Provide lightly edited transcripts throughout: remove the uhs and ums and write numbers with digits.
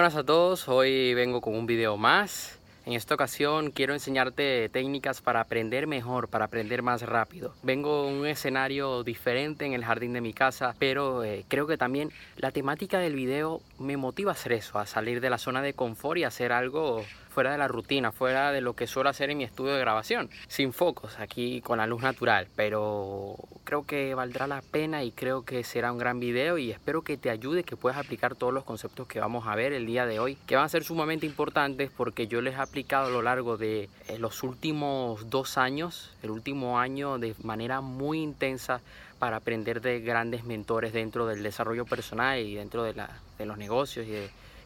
buenas a todos, hoy vengo con un video más. En esta ocasión quiero enseñarte técnicas para aprender mejor, para aprender más rápido. Vengo en un escenario diferente en el jardín de mi casa, pero creo que también la temática del video me motiva a hacer eso, a salir de la zona de confort y hacer algo fuera de la rutina, fuera de lo que suelo hacer en mi estudio de grabación, sin focos, aquí con la luz natural, pero creo que valdrá la pena y creo que será un gran video y espero que te ayude, que puedas aplicar todos los conceptos que vamos a ver el día de hoy, que van a ser sumamente importantes porque yo les he aplicado a lo largo de los últimos 2 años, el último año de manera muy intensa para aprender de grandes mentores dentro del desarrollo personal y dentro de los negocios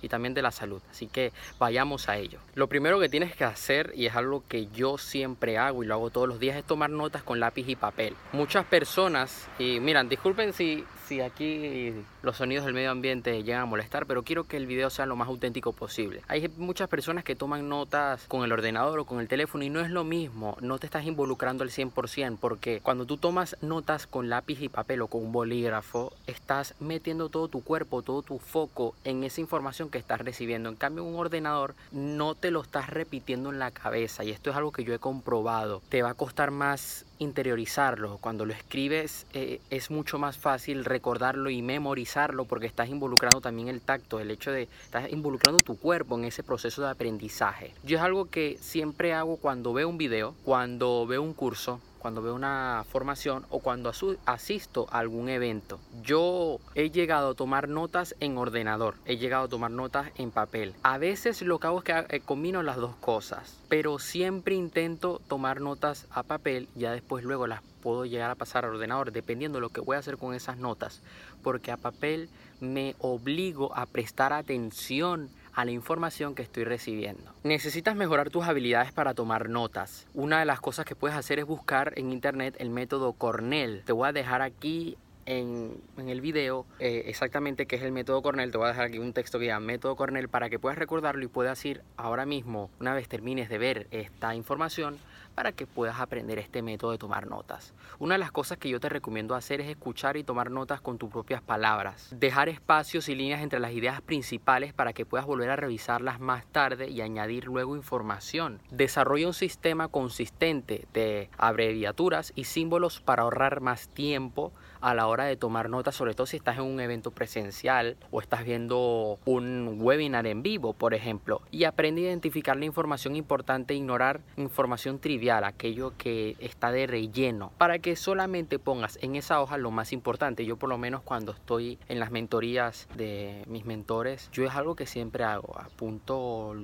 y también de la salud, así que vayamos a ello. Lo primero que tienes que hacer, y es algo que yo siempre hago y lo hago todos los días, es tomar notas con lápiz y papel. Muchas personas, y miren, disculpen si aquí los sonidos del medio ambiente llegan a molestar, pero quiero que el video sea lo más auténtico posible. Hay muchas personas que toman notas con el ordenador o con el teléfono y no es lo mismo, no te estás involucrando al 100%, porque cuando tú tomas notas con lápiz y papel o con un bolígrafo, estás metiendo todo tu cuerpo, todo tu foco en esa información que estás recibiendo. En cambio, en un ordenador no te lo estás repitiendo en la cabeza, y esto es algo que yo he comprobado. Te va a costar más interiorizarlo. Cuando lo escribes es mucho más fácil recordarlo y memorizarlo, porque estás involucrando también el tacto, el hecho de estás involucrando tu cuerpo en ese proceso de aprendizaje. Yo es algo que siempre hago cuando veo un video, cuando veo un curso, cuando veo una formación o cuando asisto a algún evento. Yo he llegado a tomar notas en ordenador, he llegado a tomar notas en papel. A veces lo que hago es que combino las dos cosas, pero siempre intento tomar notas a papel, ya después luego las puedo llegar a pasar al ordenador, dependiendo de lo que voy a hacer con esas notas, porque a papel me obligo a prestar atención a la información que estoy recibiendo. Necesitas mejorar tus habilidades para tomar notas. Una de las cosas que puedes hacer es buscar en internet el método Cornell. Te voy a dejar aquí en el video exactamente qué es el método Cornell. Te voy a dejar aquí un texto guía, método Cornell, para que puedas recordarlo y puedas ir ahora mismo, una vez termines de ver esta información, para que puedas aprender este método de tomar notas. Una de las cosas que yo te recomiendo hacer es escuchar y tomar notas con tus propias palabras. Dejar espacios y líneas entre las ideas principales para que puedas volver a revisarlas más tarde y añadir luego información. Desarrolla un sistema consistente de abreviaturas y símbolos para ahorrar más tiempo a la hora de tomar notas, sobre todo si estás en un evento presencial o estás viendo un webinar en vivo, por ejemplo. Y aprende a identificar la información importante e ignorar información trivial, aquello que está de relleno, para que solamente pongas en esa hoja lo más importante. Yo por lo menos cuando estoy en las mentorías de mis mentores, yo es algo que siempre hago, apunto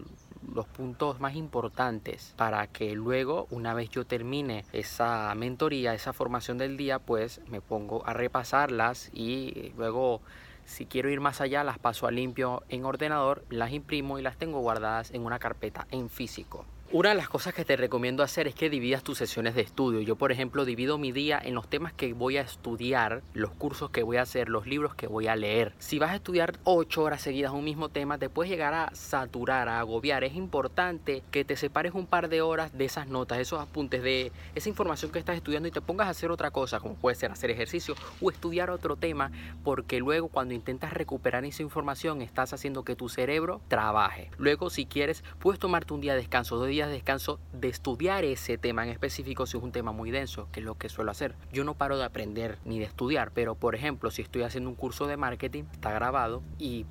los puntos más importantes para que luego, una vez yo termine esa mentoría, esa formación del día, pues me pongo a repasarlas y luego, si quiero ir más allá, las paso a limpio en ordenador, las imprimo y las tengo guardadas en una carpeta en físico. Una de las cosas que te recomiendo hacer es que dividas tus sesiones de estudio. Yo, por ejemplo, divido mi día en los temas que voy a estudiar, los cursos que voy a hacer, los libros que voy a leer. Si vas a estudiar 8 horas seguidas un mismo tema, te puedes llegar a saturar, a agobiar. Es importante que te separes un par de horas de esas notas, esos apuntes, de esa información que estás estudiando, y te pongas a hacer otra cosa, como puede ser hacer ejercicio o estudiar otro tema, porque luego cuando intentas recuperar esa información, estás haciendo que tu cerebro trabaje. Luego, si quieres, puedes tomarte un día de descanso, 2 días de descanso de estudiar ese tema en específico si es un tema muy denso, que es lo que suelo hacer. Yo no paro de aprender ni de estudiar, pero por ejemplo, si estoy haciendo un curso de marketing, está grabado, y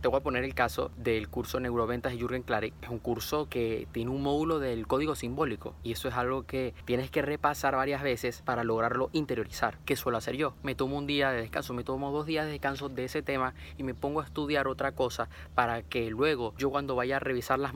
te voy a poner el caso del curso Neuroventas de Jürgen Klaric. Es un curso que tiene un módulo del código simbólico, y eso es algo que tienes que repasar varias veces para lograrlo interiorizar. ¿Qué suelo hacer yo? Me tomo un día de descanso, me tomo 2 días de descanso de ese tema y me pongo a estudiar otra cosa, para que luego yo, cuando vaya a revisar las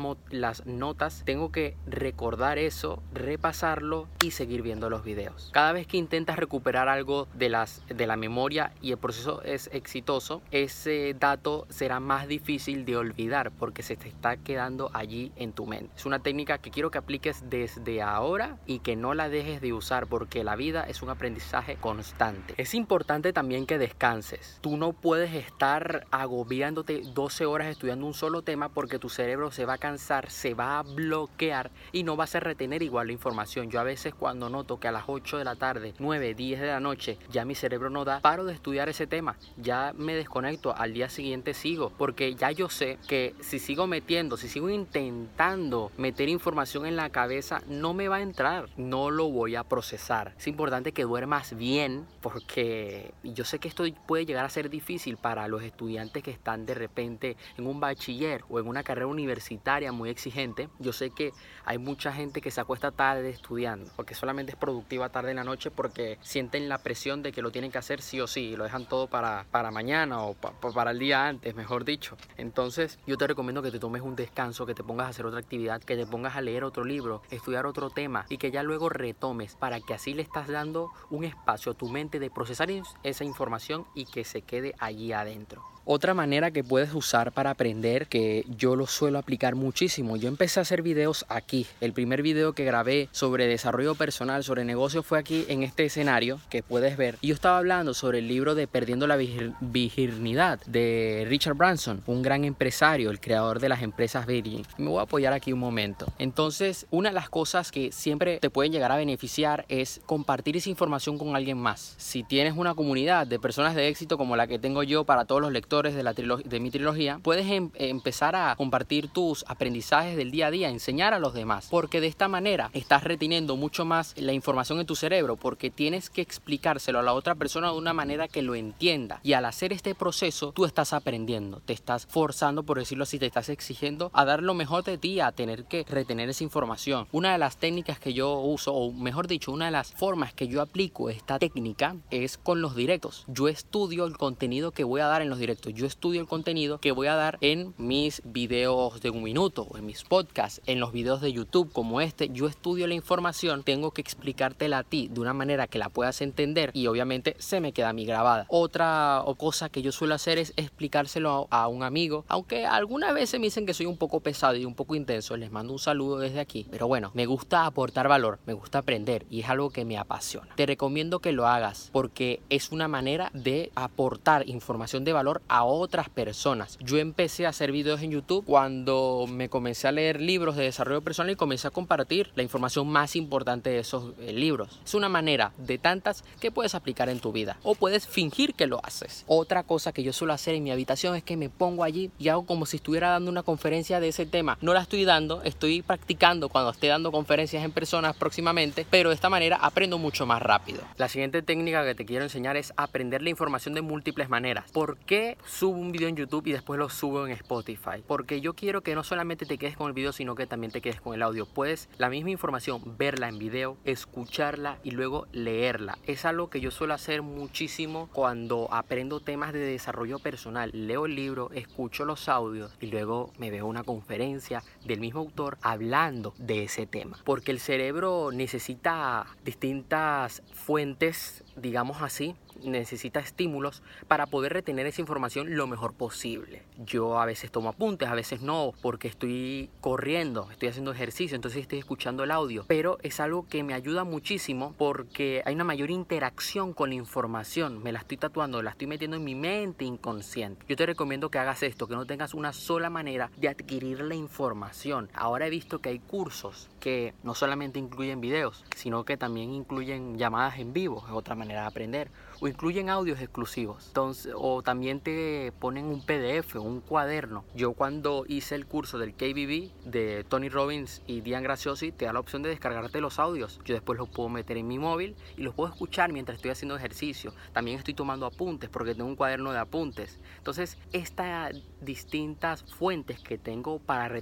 notas, tengo que recordar eso, repasarlo y seguir viendo los videos. Cada vez que intentas recuperar algo de la memoria y el proceso es exitoso, ese dato será más difícil de olvidar porque se te está quedando allí en tu mente. Es una técnica que quiero que apliques desde ahora y que no la dejes de usar, porque la vida es un aprendizaje constante. Es importante también que descanses. Tú no puedes estar agobiándote 12 horas estudiando un solo tema, porque tu cerebro se va a cansar, se va a bloquear y no vas a retener igual la información. Yo a veces, cuando noto que a las 8 de la tarde, 9, 10 de la noche, ya mi cerebro no da, paro de estudiar ese tema, ya me desconecto, al día siguiente sigo. porque ya yo sé que si sigo intentando meter información en la cabeza, no me va a entrar, no lo voy a procesar. Es importante que duermas bien, porque yo sé que esto puede llegar a ser difícil para los estudiantes que están de repente en un bachiller o en una carrera universitaria muy exigente. Yo sé que hay mucha gente que se acuesta tarde estudiando, porque solamente es productiva tarde en la noche, porque sienten la presión de que lo tienen que hacer sí o sí, y lo dejan todo para mañana o para el día antes, mejor dicho. Entonces yo te recomiendo que te tomes un descanso, que te pongas a hacer otra actividad, que te pongas a leer otro libro, estudiar otro tema, y que ya luego retomes, para que así le estás dando un espacio a tu mente de procesar esa información y que se quede allí adentro. Otra manera que puedes usar para aprender, que yo lo suelo aplicar muchísimo, yo empecé a hacer videos aquí. El primer video que grabé sobre desarrollo personal, sobre negocios, fue aquí en este escenario que puedes ver. Y yo estaba hablando sobre el libro de Perdiendo la Virginidad de Richard Branson, un gran empresario, el creador de las empresas Virgin. Me voy a apoyar aquí un momento. Entonces, una de las cosas que siempre te pueden llegar a beneficiar es compartir esa información con alguien más. Si tienes una comunidad de personas de éxito como la que tengo yo para todos los lectores de mi trilogía, puedes empezar a compartir tus aprendizajes del día a día, enseñar a los demás, porque de esta manera estás reteniendo mucho más la información en tu cerebro, porque tienes que explicárselo a la otra persona de una manera que lo entienda, y al hacer este proceso tú estás aprendiendo, te estás forzando, por decirlo así, te estás exigiendo a dar lo mejor de ti, a tener que retener esa información. Una de las técnicas que yo uso, o mejor dicho, una de las formas que yo aplico esta técnica, es con los directos. Yo estudio el contenido que voy a dar en los directos. Yo estudio el contenido que voy a dar en mis videos de 1 minuto, en mis podcasts, en los videos de YouTube como este. Yo estudio la información, tengo que explicártela a ti de una manera que la puedas entender, y obviamente se me queda a mí grabada. Otra cosa que yo suelo hacer es explicárselo a un amigo, aunque algunas veces me dicen que soy un poco pesado y un poco intenso. Les mando un saludo desde aquí, pero bueno, me gusta aportar valor, me gusta aprender, y es algo que me apasiona. Te recomiendo que lo hagas, porque es una manera de aportar información de valor a otras personas. Yo empecé a hacer videos en YouTube cuando me comencé a leer libros de desarrollo personal, y comencé a compartir la información más importante de esos libros. Es una manera de tantas que puedes aplicar en tu vida, o puedes fingir que lo haces. Otra cosa que yo suelo hacer en mi habitación es que me pongo allí y hago como si estuviera dando una conferencia de ese tema. No la estoy dando, estoy practicando cuando esté dando conferencias en personas próximamente, pero de esta manera aprendo mucho más rápido. La siguiente técnica que te quiero enseñar es aprender la información de múltiples maneras. ¿Por qué subo un video en YouTube y después lo subo en Spotify? Porque yo quiero que no solamente te quedes con el video, sino que también te quedes con el audio. Puedes la misma información verla en video, escucharla y luego leerla. Es algo que yo suelo hacer muchísimo cuando aprendo temas de desarrollo personal. Leo el libro, escucho los audios y luego me veo una conferencia del mismo autor hablando de ese tema, porque el cerebro necesita distintas fuentes, digamos así, necesita estímulos para poder retener esa información lo mejor posible. Yo a veces tomo apuntes, a veces no, porque estoy corriendo, estoy haciendo ejercicio, entonces estoy escuchando el audio, pero es algo que me ayuda muchísimo porque hay una mayor interacción con la información. Me la estoy tatuando, la estoy metiendo en mi mente inconsciente. Yo te recomiendo que hagas esto, que no tengas una sola manera de adquirir la información. Ahora he visto que hay cursos que no solamente incluyen videos, sino que también incluyen llamadas en vivo, es otra manera de aprender, o incluyen audios exclusivos. Entonces, o también te ponen un PDF, un cuaderno. Yo cuando hice el curso del KBB de Tony Robbins y Diane Graciosi, te da la opción de descargarte los audios. Yo después los puedo meter en mi móvil y los puedo escuchar mientras estoy haciendo ejercicio. También estoy tomando apuntes porque tengo un cuaderno de apuntes. Entonces, estas distintas fuentes que tengo para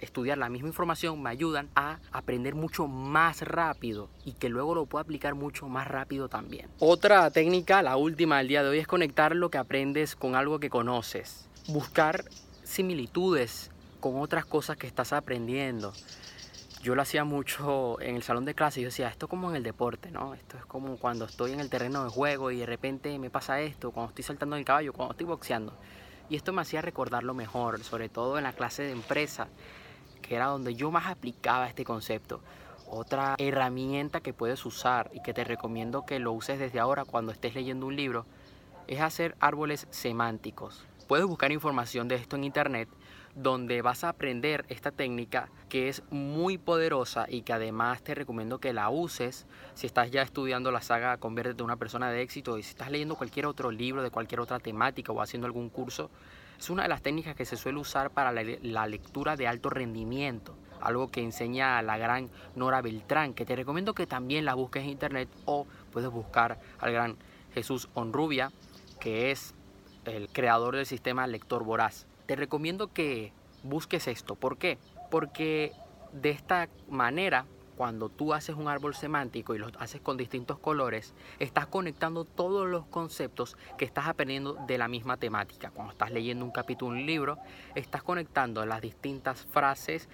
estudiar la misma información me ayudan a aprender mucho más rápido y que luego lo puedo aplicar mucho más rápido también. Otra técnica, la última del día de hoy, es conectar lo que aprendes con algo que conoces. Buscar similitudes con otras cosas que estás aprendiendo. Yo lo hacía mucho en el salón de clase. Yo decía, esto es como en el deporte, ¿no? Esto es como cuando estoy en el terreno de juego y de repente me pasa esto, cuando estoy saltando del caballo, cuando estoy boxeando. Y esto me hacía recordarlo mejor, sobre todo en la clase de empresa, que era donde yo más aplicaba este concepto. Otra herramienta que puedes usar y que te recomiendo que lo uses desde ahora cuando estés leyendo un libro es hacer árboles semánticos. Puedes buscar información de esto en internet, donde vas a aprender esta técnica que es muy poderosa y que además te recomiendo que la uses si estás ya estudiando la saga Conviértete en una persona de éxito, y si estás leyendo cualquier otro libro de cualquier otra temática o haciendo algún curso. Es una de las técnicas que se suele usar para la lectura de alto rendimiento, algo que enseña la gran Nora Beltrán, que te recomiendo que también la busques en internet, o puedes buscar al gran Jesús Honrubia, que es el creador del sistema Lector Voraz. Te recomiendo que busques esto. ¿Por qué? Porque de esta manera, cuando tú haces un árbol semántico y lo haces con distintos colores, estás conectando todos los conceptos que estás aprendiendo de la misma temática. Cuando estás leyendo un capítulo, un libro, estás conectando las distintas frases,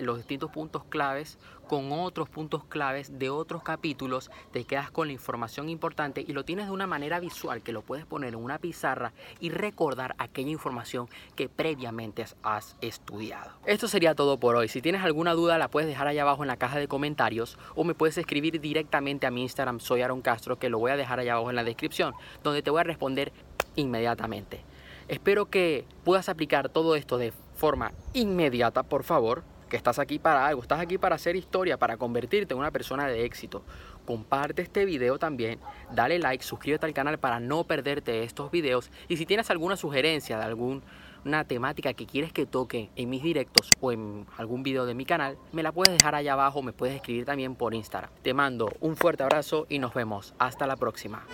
los distintos puntos claves con otros puntos claves de otros capítulos. Te quedas con la información importante y lo tienes de una manera visual, que lo puedes poner en una pizarra y recordar aquella información que previamente has estudiado. Esto sería todo por hoy. Si tienes alguna duda, la puedes dejar allá abajo en la caja de comentarios, o me puedes escribir directamente a mi Instagram, soy Aaron Castro, que lo voy a dejar allá abajo en la descripción, donde te voy a responder inmediatamente. Espero que puedas aplicar todo esto de forma inmediata, por favor, que estás aquí para algo, estás aquí para hacer historia, para convertirte en una persona de éxito. Comparte este video también, dale like, suscríbete al canal para no perderte estos videos, y si tienes alguna sugerencia de alguna temática que quieres que toque en mis directos o en algún video de mi canal, me la puedes dejar allá abajo, me puedes escribir también por Instagram. Te mando un fuerte abrazo y nos vemos. Hasta la próxima.